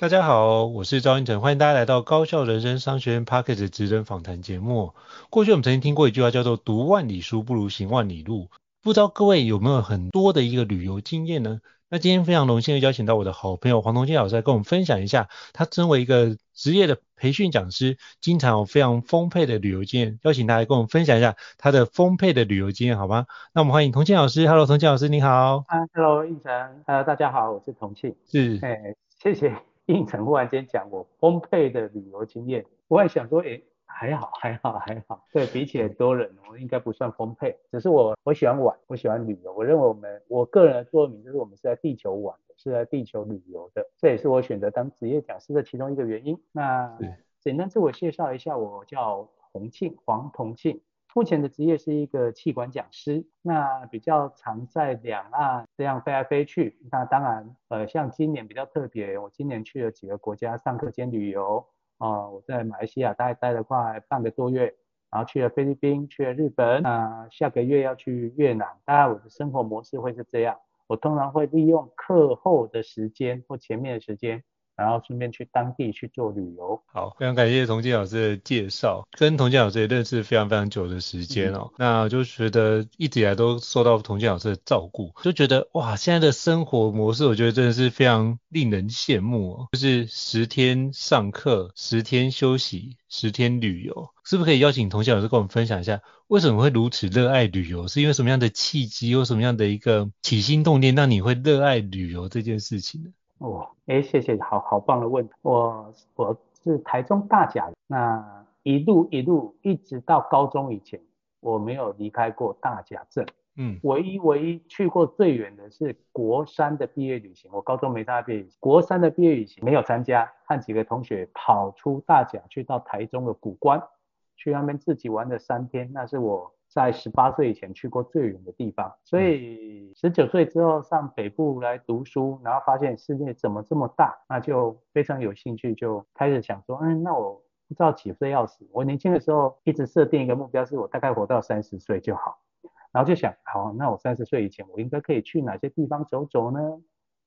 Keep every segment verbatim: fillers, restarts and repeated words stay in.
大家好，我是赵英成，欢迎大家来到高校人生商学院 Podcast 职人访谈节目。过去我们曾经听过一句话叫做读万里书不如行万里路，不知道各位有没有很多的一个旅游经验呢？那今天非常荣幸的邀请到我的好朋友黄同建老师来跟我们分享一下，他身为一个职业的培训讲师，经常有非常丰沛的旅游经验，邀请他来跟我们分享一下他的丰沛的旅游经验，好吗？那我们欢迎同建老师。 Hello 同建老师，你好。 Hello 英成、呃、大家好，我是同建。是、欸、谢谢应成忽然间讲我丰沛的旅游经验，我也想说，哎、欸，还好，还好，还好。对比起很多人，我应该不算丰沛，只是我我喜欢玩，我喜欢旅游。我认为我们我个人的座右铭就是我们是在地球玩的，是在地球旅游的，这也是我选择当职业讲师的其中一个原因。那简单自我介绍一下，我叫同建，黄同建。目前的职业是一个企管讲师，那比较常在两岸这样飞来飞去。那当然呃，像今年比较特别，我今年去了几个国家上课兼旅游、呃、我在马来西亚大概待了快半个多月，然后去了菲律宾，去了日本、呃、下个月要去越南。大概我的生活模式会是这样，我通常会利用课后的时间或前面的时间，然后顺便去当地去做旅游。好，非常感谢同建老师的介绍，跟同建老师也认识非常非常久的时间哦。嗯、那就觉得一直以来都受到同建老师的照顾，就觉得哇，现在的生活模式我觉得真的是非常令人羡慕哦。就是十天上课，十天休息，十天旅游。是不是可以邀请同建老师跟我们分享一下，为什么会如此热爱旅游？是因为什么样的契机，有什么样的一个起心动念，让你会热爱旅游这件事情呢？哦，哎，谢谢，好好棒的问题。我我是台中大甲人，那一路一路一直到高中以前，我没有离开过大甲镇。嗯，唯一唯一去过最远的是国三的毕业旅行，我高中没大毕业旅行，国三的毕业旅行没有参加，和几个同学跑出大甲去到台中的谷关，去那边自己玩了三天，那是我在十八岁以前去过最远的地方。所以十九岁之后上北部来读书，然后发现世界怎么这么大，那就非常有兴趣，就开始想说，嗯，那我不知道几岁要死。我年轻的时候一直设定一个目标，是我大概活到三十岁就好。然后就想，好，那我三十岁以前我应该可以去哪些地方走走呢？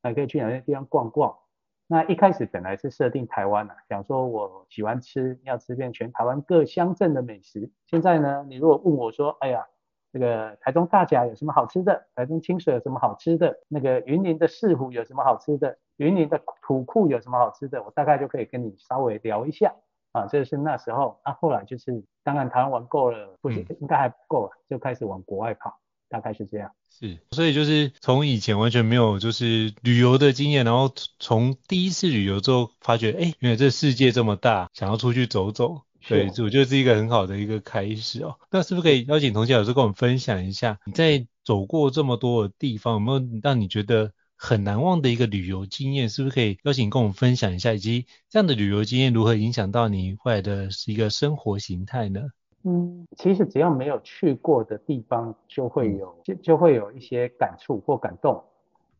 还可以去哪些地方逛逛？那一开始本来是设定台湾啊，想说我喜欢吃，要吃遍全台湾各乡镇的美食。现在呢，你如果问我说，哎呀，这个台中大甲有什么好吃的？台中清水有什么好吃的？那个云林的四湖有什么好吃的？云林的土库有什么好吃的？我大概就可以跟你稍微聊一下啊。这是那时候，那、啊、后来就是，当然台湾玩够了，不行，应该还不够啊，就开始往国外跑。大概是这样。是，所以就是从以前完全没有就是旅游的经验，然后从第一次旅游之后发觉，哎，原来这世界这么大，想要出去走走。对，我觉得是一个很好的一个开始哦。那是不是可以邀请同建老师跟我们分享一下，你在走过这么多的地方，有没有让你觉得很难忘的一个旅游经验？是不是可以邀请跟我们分享一下，以及这样的旅游经验如何影响到你未来的一个生活形态呢？嗯，其实只要没有去过的地方就会有、嗯、就, 就会有一些感触或感动、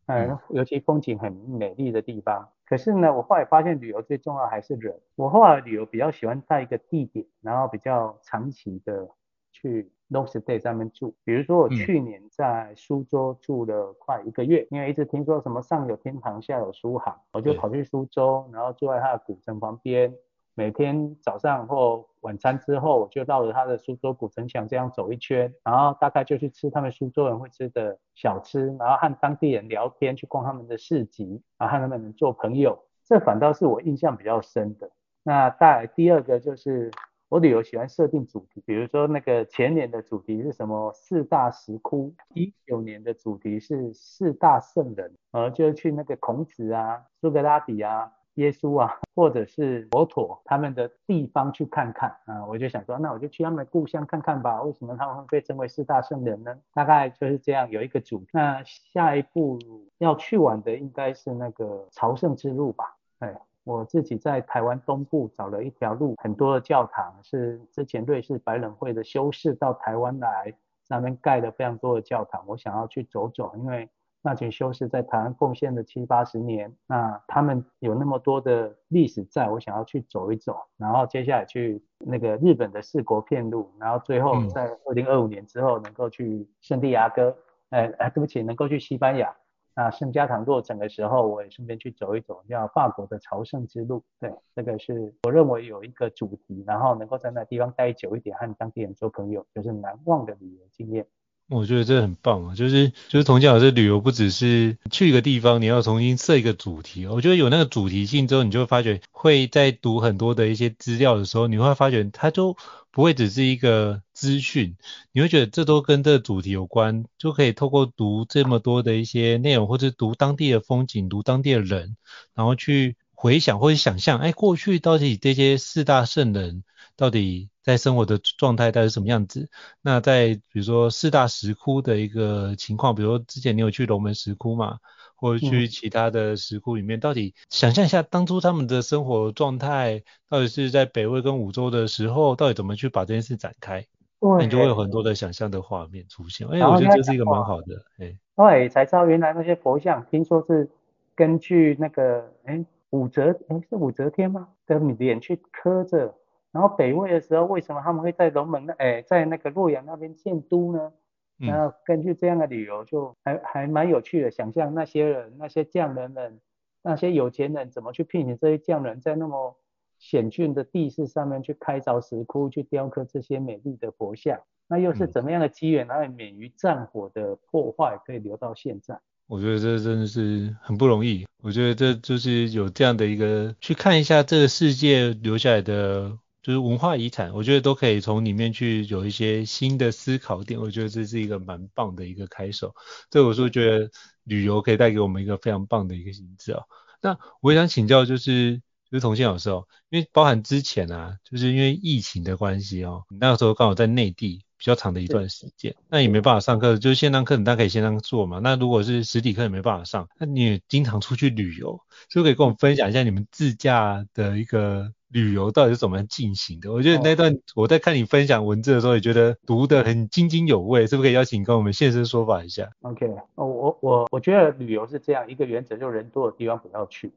呃嗯、尤其风景很美丽的地方。可是呢，我后来发现旅游最重要还是人。我后来旅游比较喜欢在一个地点，然后比较长期的去 long stay 上面住。比如说我去年在苏州住了快一个月、嗯、因为一直听说什么上有天堂下有书行，我就跑去苏州，然后住在它的古城旁边，每天早上或晚餐之后我就绕着他的苏州古城墙这样走一圈，然后大概就去吃他们苏州人会吃的小吃，然后和当地人聊天，去逛他们的市集，然后和他们做朋友。这反倒是我印象比较深的。那带来第二个就是我旅游喜欢设定主题，比如说那个前年的主题是什么四大石窟，一九年的主题是四大圣人，呃，就去那个孔子啊、苏格拉底啊、耶稣啊或者是佛陀他们的地方去看看、呃、我就想说那我就去他们的故乡看看吧，为什么他们会被称为四大圣人呢？大概就是这样有一个主题。那下一步要去玩的应该是那个朝圣之路吧。哎，我自己在台湾东部找了一条路，很多的教堂是之前瑞士白人会的修士到台湾来，那边盖了非常多的教堂，我想要去走走，因为那群修士在台湾奉献了七八十年，那他们有那么多的历史在，我想要去走一走，然后接下来去那个日本的四国遍路，然后最后在二零二五年之后能够去圣地亚哥、嗯哎、对不起能够去西班牙，那圣家堂落成的时候我也顺便去走一走，叫法国的朝圣之路。对，这个是我认为有一个主题，然后能够在那地方待久一点，和当地人做朋友，就是难忘的旅游经验。我觉得这很棒啊，就是就是佟教授旅游不只是去一个地方，你要重新设一个主题。我觉得有那个主题性之后，你就会发觉会在读很多的一些资料的时候，你会发觉它就不会只是一个资讯，你会觉得这都跟这个主题有关，就可以透过读这么多的一些内容，或者读当地的风景，读当地的人，然后去回想或者想象，哎，过去到底这些四大圣人到底在生活的状态大概是什么样子。那在比如说四大石窟的一个情况，比如说之前你有去龙门石窟嘛，或者去其他的石窟里面、嗯、到底想象一下当初他们的生活状态，到底是在北魏跟武周的时候到底怎么去把这件事展开，那你就会有很多的想象的画面出现。哎，我觉得这是一个蛮好的。哎，对，才知道原来那些佛像听说是根据那个哎武则哎是武则天吗的脸去刻着，然后北魏的时候为什么他们会在龙门哎在那个洛阳那边建都呢？那、嗯、根据这样的理由就还还蛮有趣的，想象那些人那些匠人们那些有钱人怎么去聘请这些匠人，在那么险峻的地势上面去开凿石窟，去雕刻这些美丽的佛像，那又是怎么样的机缘、嗯、然后免于战火的破坏可以留到现在。我觉得这真的是很不容易，我觉得这就是有这样的一个去看一下这个世界留下来的就是文化遗产，我觉得都可以从里面去有一些新的思考点，我觉得这是一个蛮棒的一个开手。所以我说觉得旅游可以带给我们一个非常棒的一个形式、哦、那我也想请教就是就是佟宪老师哦，因为包含之前啊就是因为疫情的关系哦，那时候刚好在内地比较长的一段时间，那也没办法上课，就是线上课你大家可以线上做嘛，那如果是实体课也没办法上，那你也经常出去旅游，所以可以跟我们分享一下你们自驾的一个旅游到底是怎么进行的。我觉得那段我在看你分享文字的时候也觉得读得很津津有味，是不是可以邀请跟我们现身说法一下？ OK， 我我我觉得旅游是这样一个原则，就人多的地方不要去。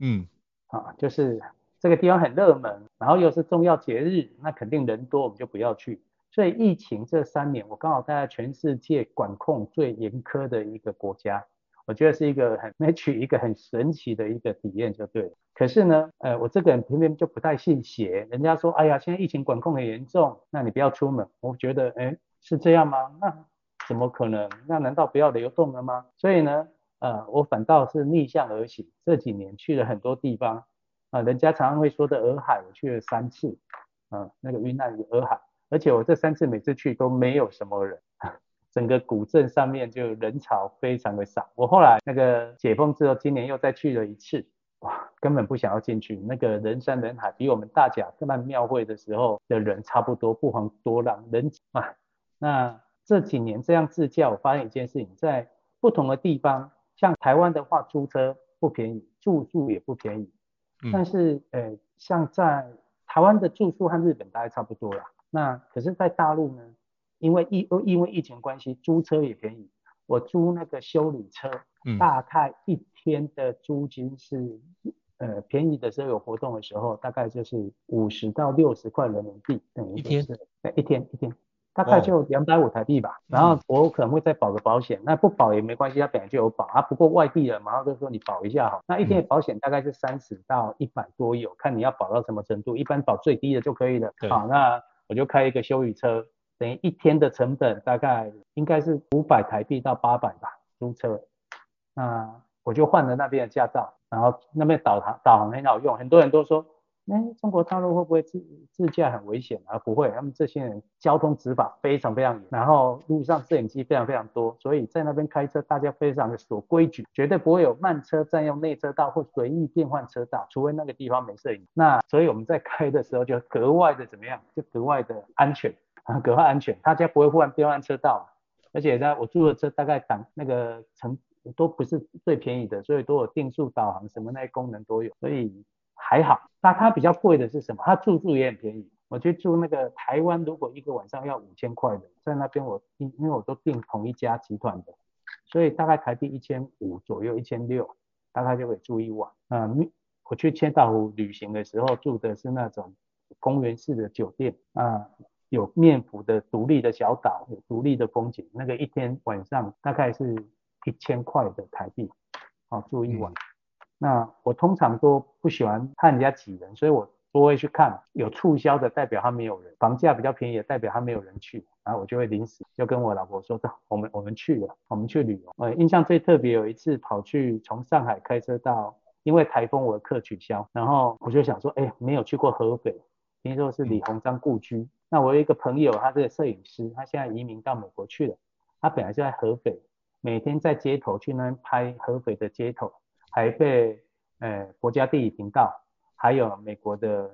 嗯，啊，就是这个地方很热门，然后又是重要节日，那肯定人多我们就不要去。所以疫情这三年我刚好在全世界管控最严苛的一个国家，我觉得是一个很 match 一个很神奇的一个体验就对了。可是呢呃，我这个人偏偏就不太信邪，人家说哎呀现在疫情管控很严重，那你不要出门，我觉得哎是这样吗？那怎么可能？那难道不要流动了吗？所以呢呃，我反倒是逆向而行，这几年去了很多地方啊、呃，人家常常会说的洱海我去了三次啊、呃，那个云南洱海，而且我这三次每次去都没有什么人，整个古镇上面就人潮非常的少。我后来那个解封之后今年又再去了一次，哇，根本不想要进去，那个人山人海比我们大甲办庙会的时候的人差不多，不遑多让人啊。那这几年这样自驾我发现一件事情，在不同的地方，像台湾的话租车不便宜，住宿也不便宜，但是呃，像在台湾的住宿和日本大概差不多啦，那可是在大陆呢，因为疫因为疫情关系，租车也便宜，我租那个修理车，嗯、大概一天的租金是，呃，便宜的时候有活动的时候，大概就是五十到六十块人民币，等于一天，对，一天一天，大概就两百五台币吧。然后我可能会再保个保险，嗯、那不保也没关系，他本来就有保啊。不过外地人嘛，然后就说你保一下好，那一天的保险大概是三十到一百多有，嗯、看你要保到什么程度，一般保最低的就可以了。好，那我就开一个休旅车，等于一天的成本大概应该是五百台币到八百吧，租车。那我就换了那边的驾照。然后那边导航导航很好用，很多人都说，哎，中国大陆会不会自自驾很危险啊？不会，他们这些人交通执法非常非常严，然后路上摄影机非常非常多，所以在那边开车大家非常的守规矩，绝对不会有慢车占用内车道或随意变换车道，除非那个地方没摄影。那所以我们在开的时候就格外的怎么样，就格外的安全，啊，格外安全，大家不会忽然变换车道，而且呢，我租的车大概挡那个成。都不是最便宜的，所以都有定速导航什么那些功能都有，所以还好。那它比较贵的是什么？它住宿也很便宜，我去住那个台湾，如果一个晚上要五千块的，在那边我因为我都订同一家集团的，所以大概台币一千五左右，一千六大概就可以住一晚。嗯，我去千岛湖旅行的时候住的是那种公园式的酒店啊。嗯，有面湖的独立的小岛，有独立的风景，那个一天晚上大概是一千块的台币，好，住一晚。那我通常都不喜欢看人家挤人，所以我都会去看有促销的，代表他没有人；房价比较便宜的，代表他没有人去。然后我就会临时就跟我老婆说：“我们我们去了，我们去旅游。”呃，印象最特别有一次跑去从上海开车到，因为台风我的课取消，然后我就想说：“哎，没有去过合肥，听说是李鸿章故居。”那我有一个朋友，他是摄影师，他现在移民到美国去了，他本来就在合肥。每天在街头去那边拍合肥的街头，还被呃国家地理频道还有美国的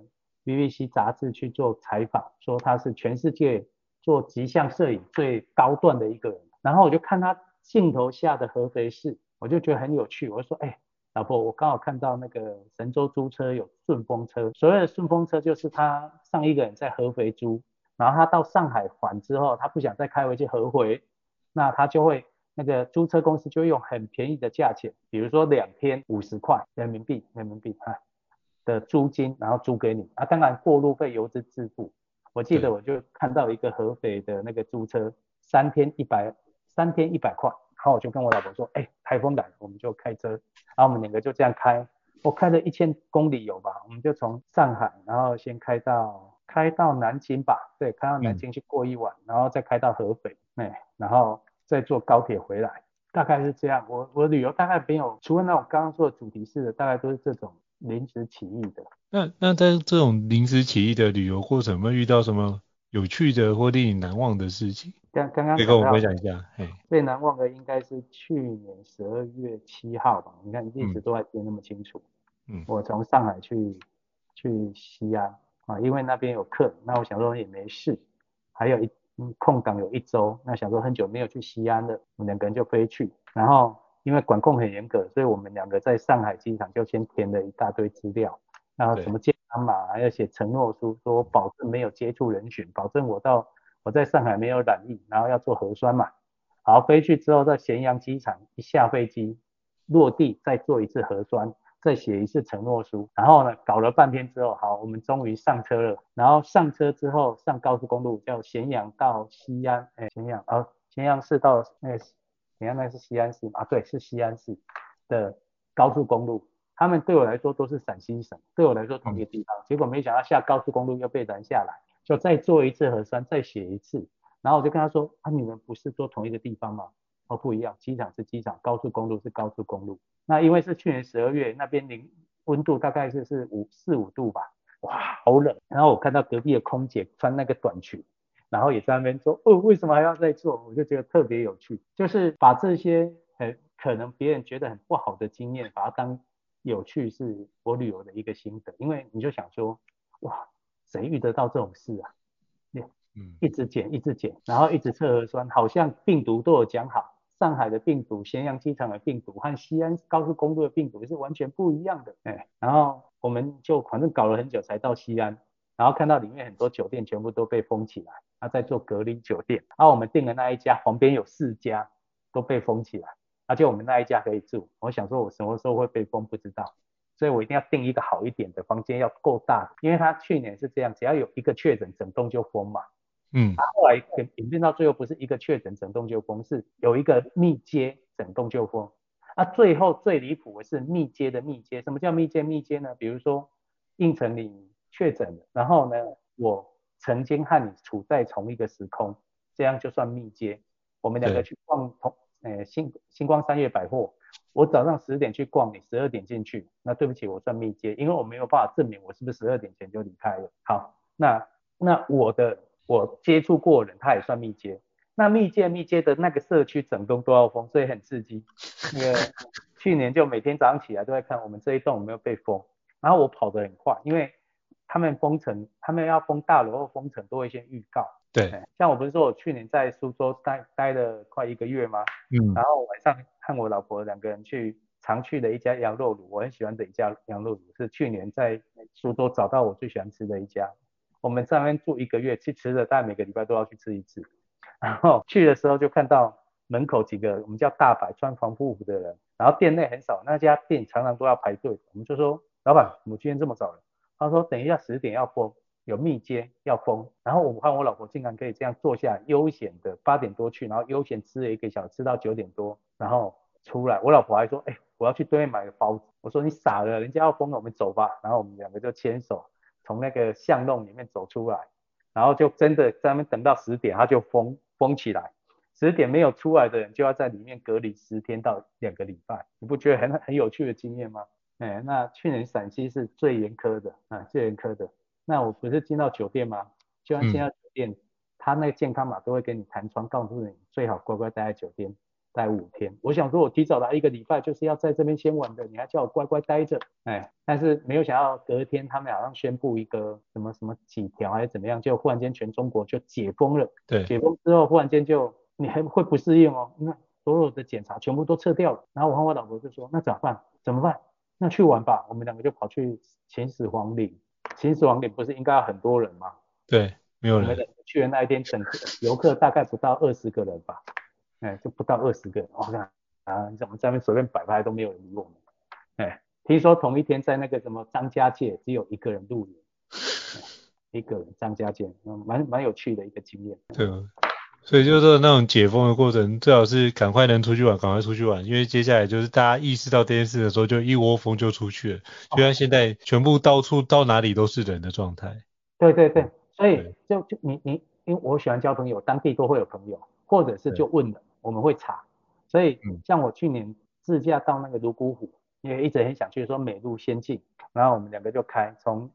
B B C 杂志去做采访，说他是全世界做极限摄影最高段的一个人。然后我就看他镜头下的合肥市，我就觉得很有趣，我就说，哎、欸，老婆，我刚好看到那个神州租车有顺风车，所谓的顺风车就是他上一个人在合肥租，然后他到上海还之后，他不想再开回去合肥，那他就会。那个租车公司就用很便宜的价钱，比如说两天五十块人民币，人民币啊的租金，然后租给你啊。当然过路费由之自付。我记得我就看到一个合肥的那个租车，三天一百，三天一百块。然后我就跟我老婆说，哎、欸，台风来了，我们就开车，然后我们两个就这样开，我开了一千公里有吧，我们就从上海，然后先开到开到南京吧，对，开到南京去过一晚，嗯、然后再开到合肥，哎、欸，然后。再坐高铁回来，大概是这样。我我旅游大概没有，除了那种刚刚说的主题式的，大概都是这种临时起意的。那那在这种临时起意的旅游过程，有没有遇到什么有趣的或令你难忘的事情？刚刚刚可以跟我分享一下。最难忘的应该是去年十二月七号吧，你看一直都还记得那么清楚。嗯，我从上海去去西安啊，因为那边有课，那我想说也没事，还有一。嗯，空档有一周，那想说很久没有去西安了，我们两个人就飞去。然后因为管控很严格，所以我们两个在上海机场就先填了一大堆资料，然后什么健康码，要写承诺书，说我保证没有接触人群，保证我到我在上海没有染疫，然后要做核酸嘛。好，飞去之后在咸阳机场一下飞机落地，再做一次核酸，再写一次承诺书。然后呢，搞了半天之后，好，我们终于上车了。然后上车之后上高速公路，叫咸阳到西安，哎，咸阳啊，咸阳市到那个，咸阳那是西安市啊，对，是西安市的高速公路。他们对我来说都是陕西省，对我来说同一个地方。结果没想到下高速公路又被拦下来，就再做一次核酸，再写一次。然后我就跟他说，啊，你们不是做同一个地方吗？哦，不一样，机场是机场，高速公路是高速公路。那因为是去年十二月，那边零温度大概是是五四五度吧，哇，好冷。然后我看到隔壁的空姐穿那个短裙，然后也在那边说，哦，为什么还要再做？我就觉得特别有趣，就是把这些很可能别人觉得很不好的经验，把它当有趣，是我旅游的一个心得。因为你就想说，哇，谁遇得到这种事啊？一直检，一直检，然后一直测核酸，好像病毒都有讲好。上海的病毒、咸阳机场的病毒和西安高速公路的病毒是完全不一样的，哎，然后我们就反正搞了很久才到西安，然后看到里面很多酒店全部都被封起来，他在做隔离酒店。啊，我们订的那一家旁边有四家都被封起来，而且我们那一家可以住。我想说我什么时候会被封不知道，所以我一定要订一个好一点的房间，要够大，因为他去年是这样，只要有一个确诊整栋就封嘛。嗯，他后来演变到最后不是一个确诊整栋就封，是有一个密接整栋就封。啊，最后最离谱的是密接的密接。什么叫密接密接呢？比如说应城你确诊了，然后呢我曾经和你处在同一个时空，这样就算密接。我们两个去逛同、呃、星, 星光三月百货，我早上十点去逛，你十二点进去，那对不起我算密接，因为我没有办法证明我是不是十二点前就离开了。好，那那我的我接触过的人他也算密接。那密接密接的那个社区整栋都要封，所以很刺激。那个去年就每天早上起来都在看我们这一栋有没有被封，然后我跑得很快，因为他们封城，他们要封大楼或封城都会先预告。对，像我不是说我去年在苏州 待, 待了快一个月吗？嗯，然后我晚上和我老婆两个人去常去的一家羊肉炉，我很喜欢的一家羊肉炉是去年在苏州找到我最喜欢吃的一家。我们在那边住一个月，去吃的大概每个礼拜都要去吃一次。然后去的时候就看到门口几个我们叫大白穿防护服的人，然后店内很少，那家店常常都要排队。我们就说老板我们今天这么早了，他说等一下十点要封，有密接要封。然后我和我老婆竟然可以这样坐下悠闲的八点多去，然后悠闲吃了一个小时吃到九点多，然后出来我老婆还说哎、欸，我要去对面买个包子。我说你傻了，人家要封了，我们走吧。然后我们两个就牵手从那个巷弄里面走出来，然后就真的在那边等到十点，他就封封起来。十点没有出来的人就要在里面隔离十天到两个礼拜，你不觉得很很有趣的经验吗？哎，那去年陕西是最严苛的啊，最严苛的。那我不是进到酒店吗？就算进到酒店，嗯、他那个健康码都会跟你弹窗，告诉你最好乖乖待在酒店待五天。我想说，我提早来一个礼拜就是要在这边先玩的，你还叫我乖乖待着，哎，但是没有想到隔天他们好像宣布一个什么什么几条还是怎么样，就忽然间全中国就解封了。对，解封之后忽然间就你还会不适应哦，那所有的检查全部都撤掉了。然后我和我老婆就说那怎么办？怎么办？那去玩吧。我们两个就跑去秦始皇陵。秦始皇陵不是应该有很多人吗？对，没有人。我们去的那一天，整个游客大概不到二十个人吧。哎，就不到二十个人，我、哦、看啊，你怎么在那边随便摆拍都没有人理我们？哎，听说同一天在那个什么张家界只有一个人露营、哎，一个人张家界，蛮蛮有趣的一个经验。对，所以就是那种解封的过程，最好是赶快能出去玩，赶快出去玩，因为接下来就是大家意识到这件事的时候，就一窝蜂就出去了，就像现在全部到处到哪里都是人的状态。对对对，所以就就你你因为我喜欢交朋友，当地都会有朋友，或者是就问人。我们会查，所以像我去年自驾到那个泸沽湖，也一直很想去说美路仙境，然后我们两个就开从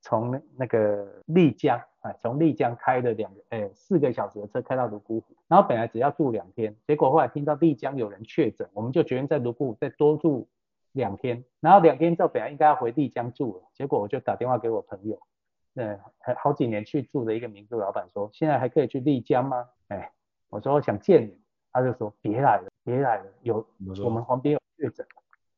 从那个丽江啊，从丽江开了两个诶四个小时的车开到泸沽湖，然后本来只要住两天，结果后来听到丽江有人确诊，我们就决定在泸沽湖再多住两天，然后两天之后本来应该要回丽江住了，结果我就打电话给我朋友，嗯，好几年去住的一个民宿老板说，现在还可以去丽江吗？哎，我说我想见你。他就说别来了，别来了，有我们旁边有确诊，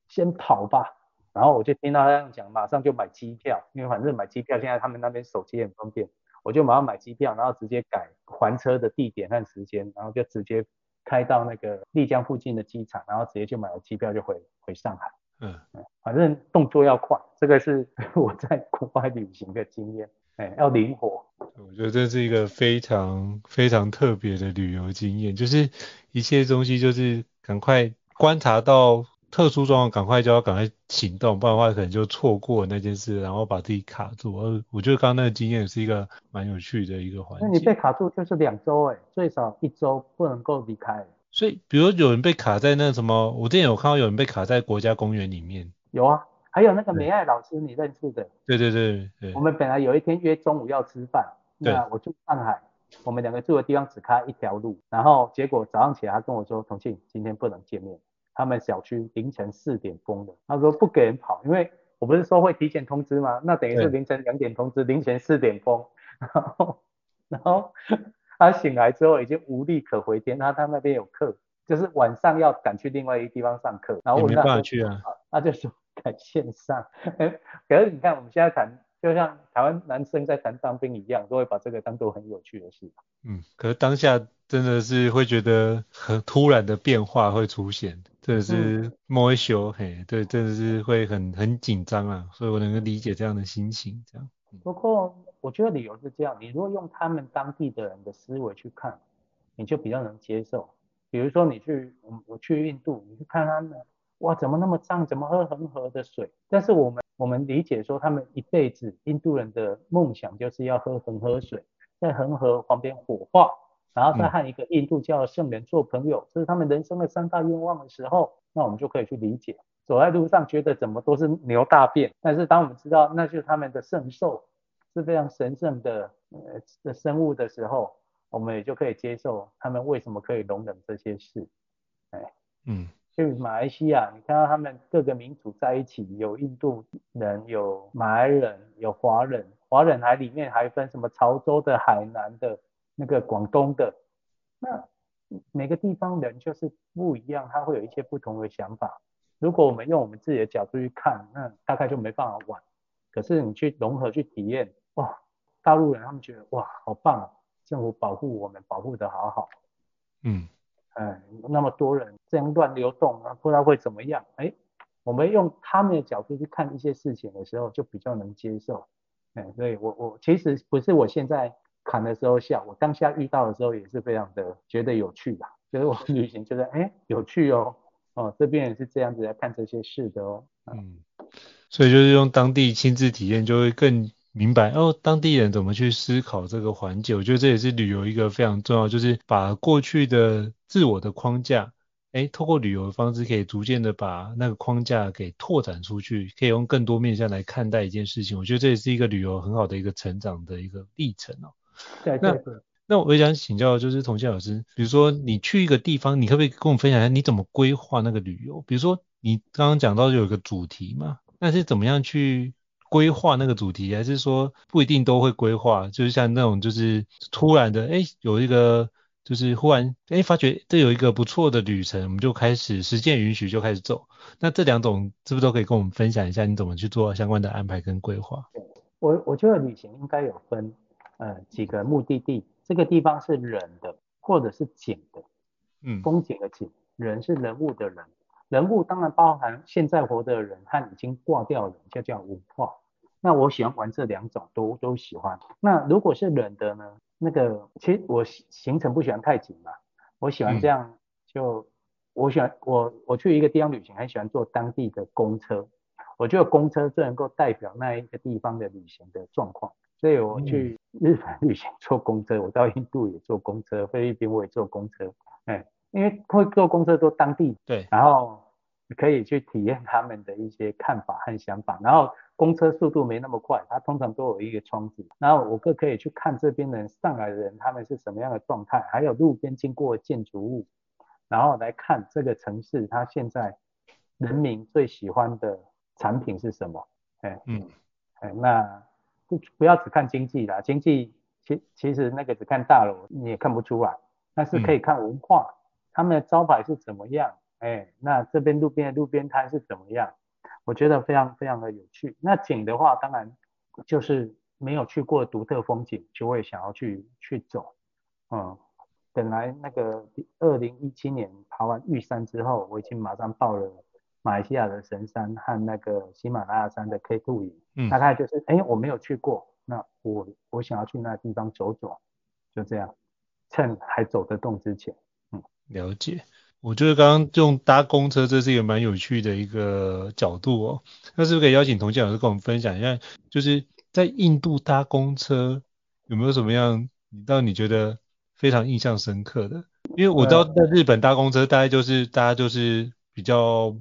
先跑吧。然后我就听到他这样讲，马上就买机票，因为反正买机票现在他们那边手机很方便，我就马上买机票，然后直接改还车的地点和时间，然后就直接开到那个丽江附近的机场，然后直接就买了机票就回回上海。嗯，反正动作要快，这个是我在国外旅行的经验。哎，要灵活。我觉得这是一个非常非常特别的旅游经验，就是一切东西就是赶快观察到特殊状况，赶快就要赶快行动，不然的话可能就错过那件事，然后把自己卡住。而我觉得刚刚那个经验是一个蛮有趣的一个环节。那你被卡住就是两周，哎，最少一周不能够离开。所以，比如有人被卡在那什么，我之前有看到有人被卡在国家公园里面。有啊。还有那个梅爱老师你认识的？对对 对, 对我们本来有一天约中午要吃饭，那我住上海，我们两个住的地方只开一条路，然后结果早上起来他跟我说，同庆今天不能见面，他们小区凌晨四点封了，他说不给人跑，因为我不是说会提前通知吗？那等于是凌晨两点通知，凌晨四点封，然后然后他醒来之后已经无力可回天，他他那边有课，就是晚上要赶去另外一个地方上课，然后我没办法去啊，他就说改线上。可是你看我们现在谈就像台湾男生在谈当兵一样，都会把这个当作很有趣的事。嗯，可是当下真的是会觉得很突然的变化会出现，真的是摸一宿，嘿，对，真的是会很很紧张啊，所以我能够理解这样的心情，这样。不过我觉得理由是这样，你如果用他们当地的人的思维去看，你就比较能接受。比如说你去，我去印度，你去看他们，哇，怎么那么脏，怎么喝恒河的水？但是我们我们理解说，他们一辈子印度人的梦想就是要喝恒河水，在恒河旁边火化，然后再和一个印度教圣人做朋友，嗯，这是他们人生的三大愿望的时候，那我们就可以去理解。走在路上觉得怎么都是牛大便，但是当我们知道那就是他们的圣兽，是非常神圣的呃的生物的时候，我们也就可以接受他们为什么可以容忍这些事。哎，嗯，去马来西亚，你看到他们各个民族在一起，有印度人，有马来人，有华人，华人还里面还分什么潮州的、海南的、那个广东的，那每个地方人就是不一样，他会有一些不同的想法。如果我们用我们自己的角度去看，那大概就没办法玩。可是你去融合去体验，哇，大陆人他们觉得哇，好棒啊，政府保护我们，保护得好好。嗯嗯，那么多人这样乱流动，不知道会怎么样。哎，我们用他们的角度去看一些事情的时候，就比较能接受。哎，所以我我其实不是我现在砍的时候笑，我当下遇到的时候也是非常的觉得有趣吧。就是我旅行觉得哎有趣哦。哦，这边也是这样子来看这些事的哦。嗯，所以就是用当地亲自体验，就会更明白哦，当地人怎么去思考这个环节。我觉得这也是旅游一个非常重要，就是把过去的自我的框架，哎，透过旅游的方式，可以逐渐的把那个框架给拓展出去，可以用更多面向来看待一件事情。我觉得这也是一个旅游很好的一个成长的一个历程哦。对对对。那我也想请教就是同宪老师，比如说你去一个地方，你可不可以跟我们分享一下你怎么规划那个旅游？比如说你刚刚讲到有一个主题嘛，那是怎么样去规划那个主题？还是说不一定都会规划，就是像那种就是突然的，诶，有一个就是忽然诶发觉这有一个不错的旅程，我们就开始时间允许就开始走。那这两种是不是都可以跟我们分享一下你怎么去做相关的安排跟规划？我我觉得旅行应该有分呃几个目的地。这个地方是人的或者是景的，嗯，风景的景，人是人物的人，人物当然包含现在活的人和已经挂掉的人，就叫文化。那我喜欢玩这两种，都都喜欢。那如果是人的呢，那个其实我行程不喜欢太紧嘛，我喜欢这样，就、嗯、我喜欢我我去一个地方旅行，很喜欢坐当地的公车，我觉得公车最能够代表那一个地方的旅行的状况。所以我去日本旅行坐公车，我到印度也坐公车，菲律宾我也坐公车，哎，因为会坐公车都当地，对，然后可以去体验他们的一些看法和想法，然后公车速度没那么快，它通常都有一个窗子，然后我更可以去看这边人上来的人他们是什么样的状态，还有路边经过的建筑物，然后来看这个城市它现在人民最喜欢的产品是什么，哎，嗯，哎，那。不要只看经济啦，经济 其, 其实那个只看大楼你也看不出来，但是可以看文化，嗯，他们的招牌是怎么样，哎，那这边路边的路边摊是怎么样，我觉得非常非常的有趣。那景的话，当然就是没有去过独特风景，就会想要去去走。嗯，本来那个二零一七年爬完玉山之后，我已经马上报了马来西亚的神山和那个喜马拉雅山的 K 二 营，嗯，大概就是哎，欸，我没有去过，那我我想要去那地方走走，就这样，趁还走得动之前。嗯，了解。我觉得刚刚用搭公车，这是一个蛮有趣的一个角度哦。那是不是可以邀请同宪老师跟我们分享一下，就是在印度搭公车有没有什么样让你觉得非常印象深刻的？因为我知道在日本搭公车，大概就是大家就是比较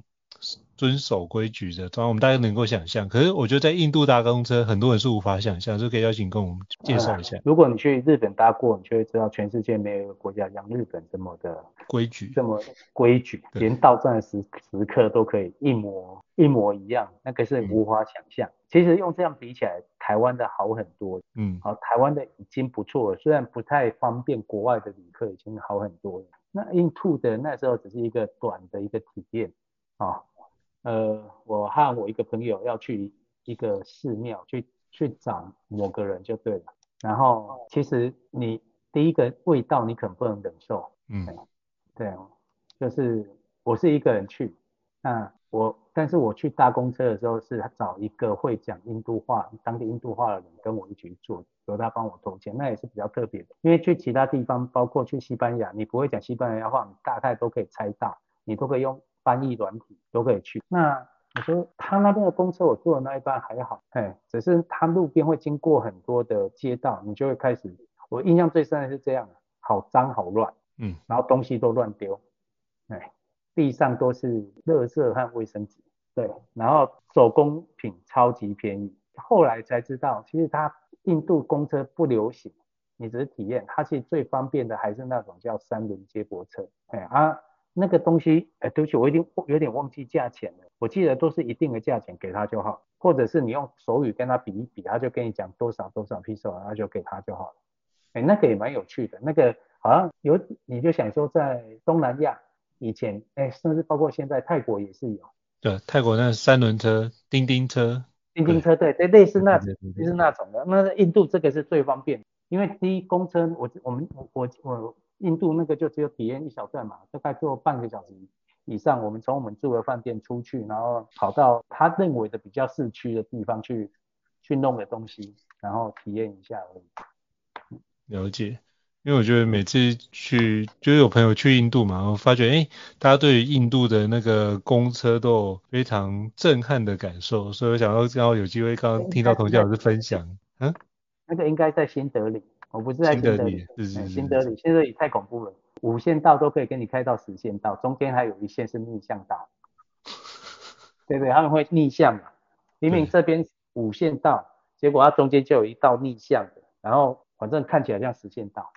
遵守规矩的，当然我们大家能够想象，可是我觉得在印度搭公车很多人是无法想象，就可以邀请跟我们介绍一下。嗯，如果你去日本搭过，你就会知道全世界没有一个国家像日本这么的规矩，这么规矩，连到站的 时, 时刻都可以一模一模一样，那个是无法想象。嗯，其实用这样比起来，台湾的好很多。嗯，好，台湾的已经不错了，虽然不太方便国外的旅客，已经好很多了。那印度的那时候只是一个短的一个体验啊。哦呃，我和我一个朋友要去一个寺庙去去找某个人就对了。然后其实你第一个味道你可能不能忍受，嗯，对，就是我是一个人去，那我但是我去搭公车的时候是找一个会讲印度话当地印度话的人跟我一起坐，由他帮我投钱，那也是比较特别的。因为去其他地方包括去西班牙，你不会讲西班牙话你大概都可以猜到，你都可以用翻译软体都可以去。那我说他那边的公车我坐的那一班还好，只是他路边会经过很多的街道，你就会开始，我印象最深的是这样，好脏好乱，嗯，然后东西都乱丢，地上都是垃圾和卫生纸，对，然后手工品超级便宜。后来才知道其实他印度公车不流行，你只是体验，它其实最方便的还是那种叫三轮接驳车，哎啊那个东西，哎，对不起，我一定有点忘记价钱了。我记得都是一定的价钱给他就好，或者是你用手语跟他比一比，他就跟你讲多少多少 piso， 然后就给他就好了。哎，那个也蛮有趣的，那个好像有，你就想说在东南亚以前，哎，甚至包括现在泰国也是有。对，泰国那三轮车、叮叮车、叮叮车，对，对，类似那种，就是那种的。那印度这个是最方便的，因为第一公车，我我们我我。我我印度那个就只有体验一小段嘛，大概坐半个小时以上，我们从我们住的饭店出去，然后跑到他认为的比较市区的地方去去弄个东西，然后体验一下而已。了解，因为我觉得每次去，就是有朋友去印度嘛，我发觉哎，大家对于印度的那个公车都有非常震撼的感受，所以我想要刚好有机会刚刚听到同学老师分享，嗯，那个应该在新德里。我不是在新德里，新德里，新德里太恐怖了，五线道都可以给你开到十线道，中间还有一线是逆向道，对对，他们会逆向嘛，明明这边五线道，结果它中间就有一道逆向的，然后反正看起来像十线道，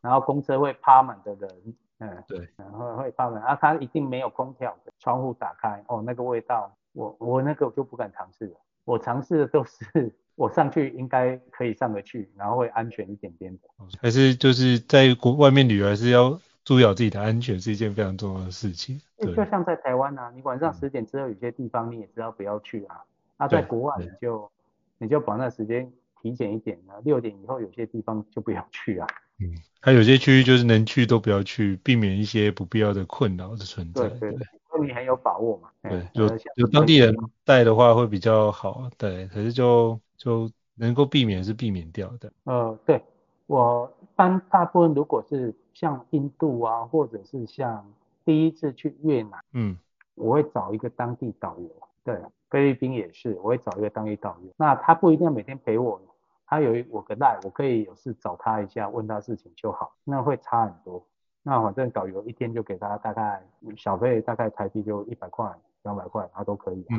然后公车会趴满的人，嗯，对，然后会趴满，啊，它一定没有空调的，窗户打开，哦，那个味道，我我那个我就不敢尝试了，我尝试的都是。我上去应该可以上得去，然后会安全一点点的。还是就是在国外面旅游，还是要注意好自己的安全，是一件非常重要的事情。对，就像在台湾啊，你晚上十点之后有些地方你也知道不要去啊。那、嗯啊、在国外你就你就把那时间提前一点啊，六点以后有些地方就不要去啊。嗯，还有些区域就是能去都不要去，避免一些不必要的困扰的存在。对对对。你很有把握嘛？对，有有当地人带的话会比较好，对，可是就就能够避免是避免掉的。呃，对，我般大部分如果是像印度啊，或者是像第一次去越南，嗯，我会找一个当地导游，对，菲律宾也是，我会找一个当地导游。那他不一定要每天陪我，他有我个赖，我可以有事找他一下，问他事情就好，那会差很多。那反正导游一天就给他大概小费，大概台币就一百块、两百块，他都可以、啊。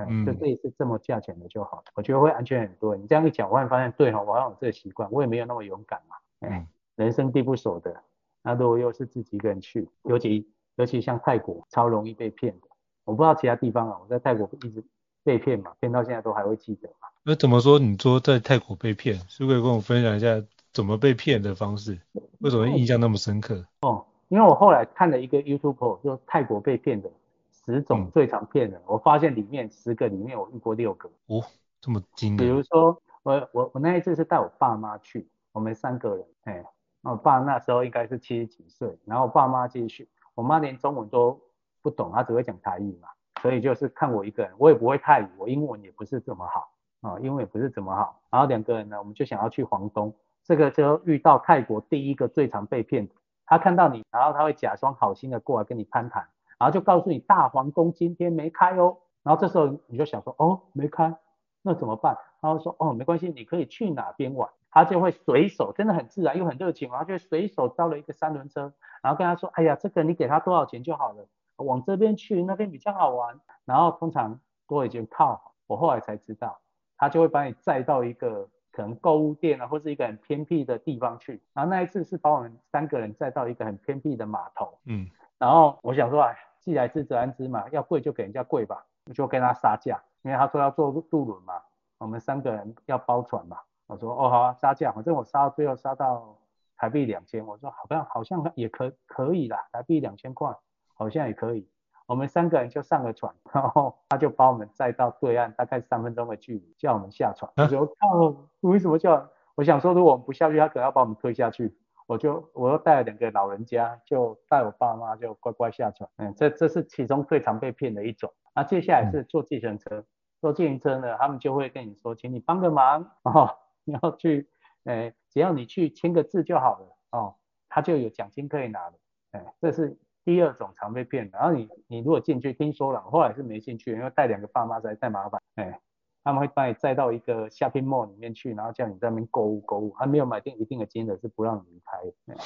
嗯，嗯，就这一次这么价钱的就好，我觉得会安全很多。你这样一讲，我会发现对哈、哦，我好像有这个习惯，我也没有那么勇敢嘛。嗯、人生地不熟的，那如果又是自己一个人去，尤其尤其像泰国，超容易被骗的。我不知道其他地方啊，我在泰国一直被骗嘛，骗到现在都还会记得嘛。那怎么说？你说在泰国被骗，是不是可以跟我分享一下？怎么被骗的方式？为什么印象那么深刻？哦，因为我后来看了一个 YouTuber 说泰国被骗的十种最常骗人、嗯，我发现里面十个里面我遇过六个。哦，这么惊人！比如说我我我那一次是带我爸妈去，我们三个人，哎，我爸那时候应该是七十几岁，然后我爸妈继续，我妈连中文都不懂，她只会讲台语嘛，所以就是看我一个人，我也不会泰语，我英文也不是怎么好啊、哦，英文也不是怎么好，然后两个人呢，我们就想要去黄东。这个就遇到泰国第一个最常被骗的，他看到你，然后他会假装好心的过来跟你攀谈，然后就告诉你大皇宫今天没开哦，然后这时候你就想说哦没开，那怎么办？他会说哦没关系，你可以去哪边玩，他就会随手，真的很自然又很热情，然后就随手招了一个三轮车，然后跟他说哎呀这个你给他多少钱就好了，往这边去那边比较好玩，然后通常都已经靠好，我后来才知道，他就会把你载到一个。可能购物店啊，或是一个很偏僻的地方去。然后那一次是把我们三个人载到一个很偏僻的码头，嗯，然后我想说，哎，既来之则安之嘛，要贵就给人家贵吧，我就跟他杀价，因为他说要坐渡轮嘛，我们三个人要包船嘛，我说哦好啊，杀价，反正我杀到最后杀到台币两千，我说好像好像也可可以啦，台币两千块好像也可以，我们三个人就上了船，然后他就把我们载到对岸大概三分钟的距离，叫我们下船。我说靠，为什么叫？我想说如果我们不下去，他可能要把我们推下去。我就我又带了两个老人家，就带我爸妈就乖乖下船。嗯，这这是其中最常被骗的一种。那、啊、接下来是坐计程车，坐计程车呢，他们就会跟你说，请你帮个忙哦，你要去，哎，只要你去签个字就好了哦，他就有奖金可以拿了。哎，这是第二种常被骗的。然后你你如果进去，听说了，我后来是没进去，因为带两个爸妈实在太麻烦。哎，他们会把你载到一个 shopping mall 里面去，然后叫你在那边购物购物，他没有买定一定的金额是不让你离开的。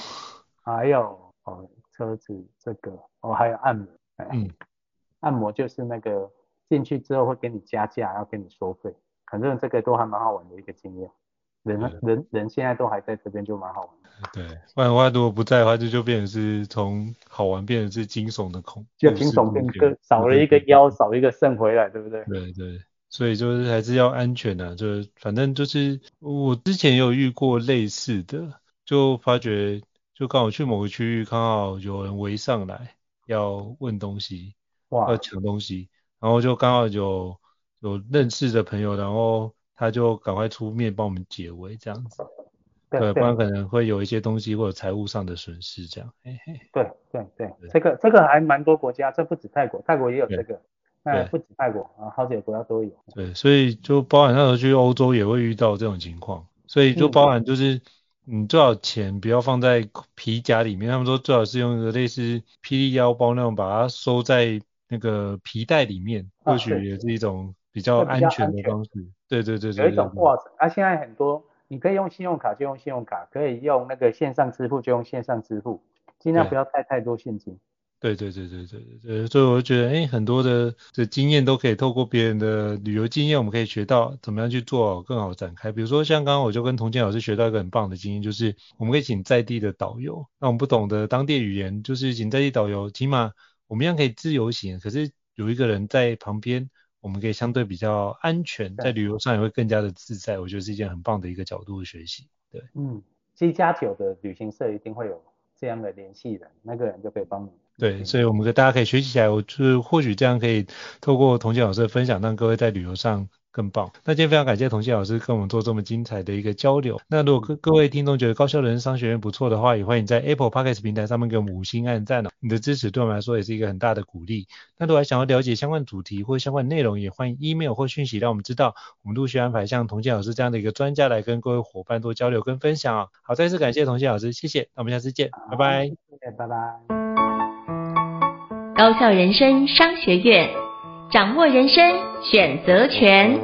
还有哦，车子这个哦，还有按摩，哎、嗯，按摩就是那个进去之后会给你加价，要给你收费，反正这个都还蛮好玩的一个经验。人人人现在都还在这边就蛮好玩的。对，不然的话如果不在的话，这就变成是从好玩变成是惊悚的恐，就惊悚变更少了一个腰，少一个肾回来，对不对？对对。所以就是还是要安全啊，就是反正就是我之前也有遇过类似的，就发觉就刚好去某个区域，刚好有人围上来要问东西，要抢东西，然后就刚好有有认识的朋友，然后他就赶快出面帮我们解围这样子，对，对，不然可能会有一些东西或者财务上的损失这样。嘿嘿，对对对，这个这个还蛮多国家，这不止泰国，泰国也有这个。那不止泰国啊，好几个国家都有。对，所以就包含那时候去欧洲也会遇到这种情况，所以就包含就是你最好钱不要放在皮夹里面，他们说最好是用一个类似霹雳腰包那种，把它收在那个皮带里面，或许也是一种比较安全的方式。对对对对。有一种过程啊，现在很多你可以用信用卡就用信用卡，可以用那个线上支付就用线上支付，尽量不要带太多现金。对对对对对对，所以我觉得，哎，很多的这经验都可以透过别人的旅游经验，我们可以学到怎么样去做更好展开。比如说，像刚刚我就跟童建老师学到一个很棒的经验，就是我们可以请在地的导游，那我们不懂得当地语言，就是请在地导游，起码我们一样可以自由行，可是有一个人在旁边，我们可以相对比较安全，在旅游上也会更加的自在。我觉得是一件很棒的一个角度的学习。对，嗯，七加九的旅行社一定会有这样的联系人，那个人就可以帮你。对，所以我们跟大家可以学习起来，我就是或许这样可以透过童建老师的分享，让各位在旅游上更棒。那今天非常感谢童建老师跟我们做这么精彩的一个交流。那如果各位听众觉得高效人生商学院不错的话，也欢迎在 Apple Podcast 平台上面给我们五星按赞、哦、你的支持对我们来说也是一个很大的鼓励。那如果还想要了解相关主题或相关内容，也欢迎 email 或讯息让我们知道，我们陆续安排像童建老师这样的一个专家来跟各位伙伴做交流跟分享、哦、好，再次感谢童建老师，谢谢，那我们下次见，拜拜。谢谢，拜拜。高效人生商学院，掌握人生选择权。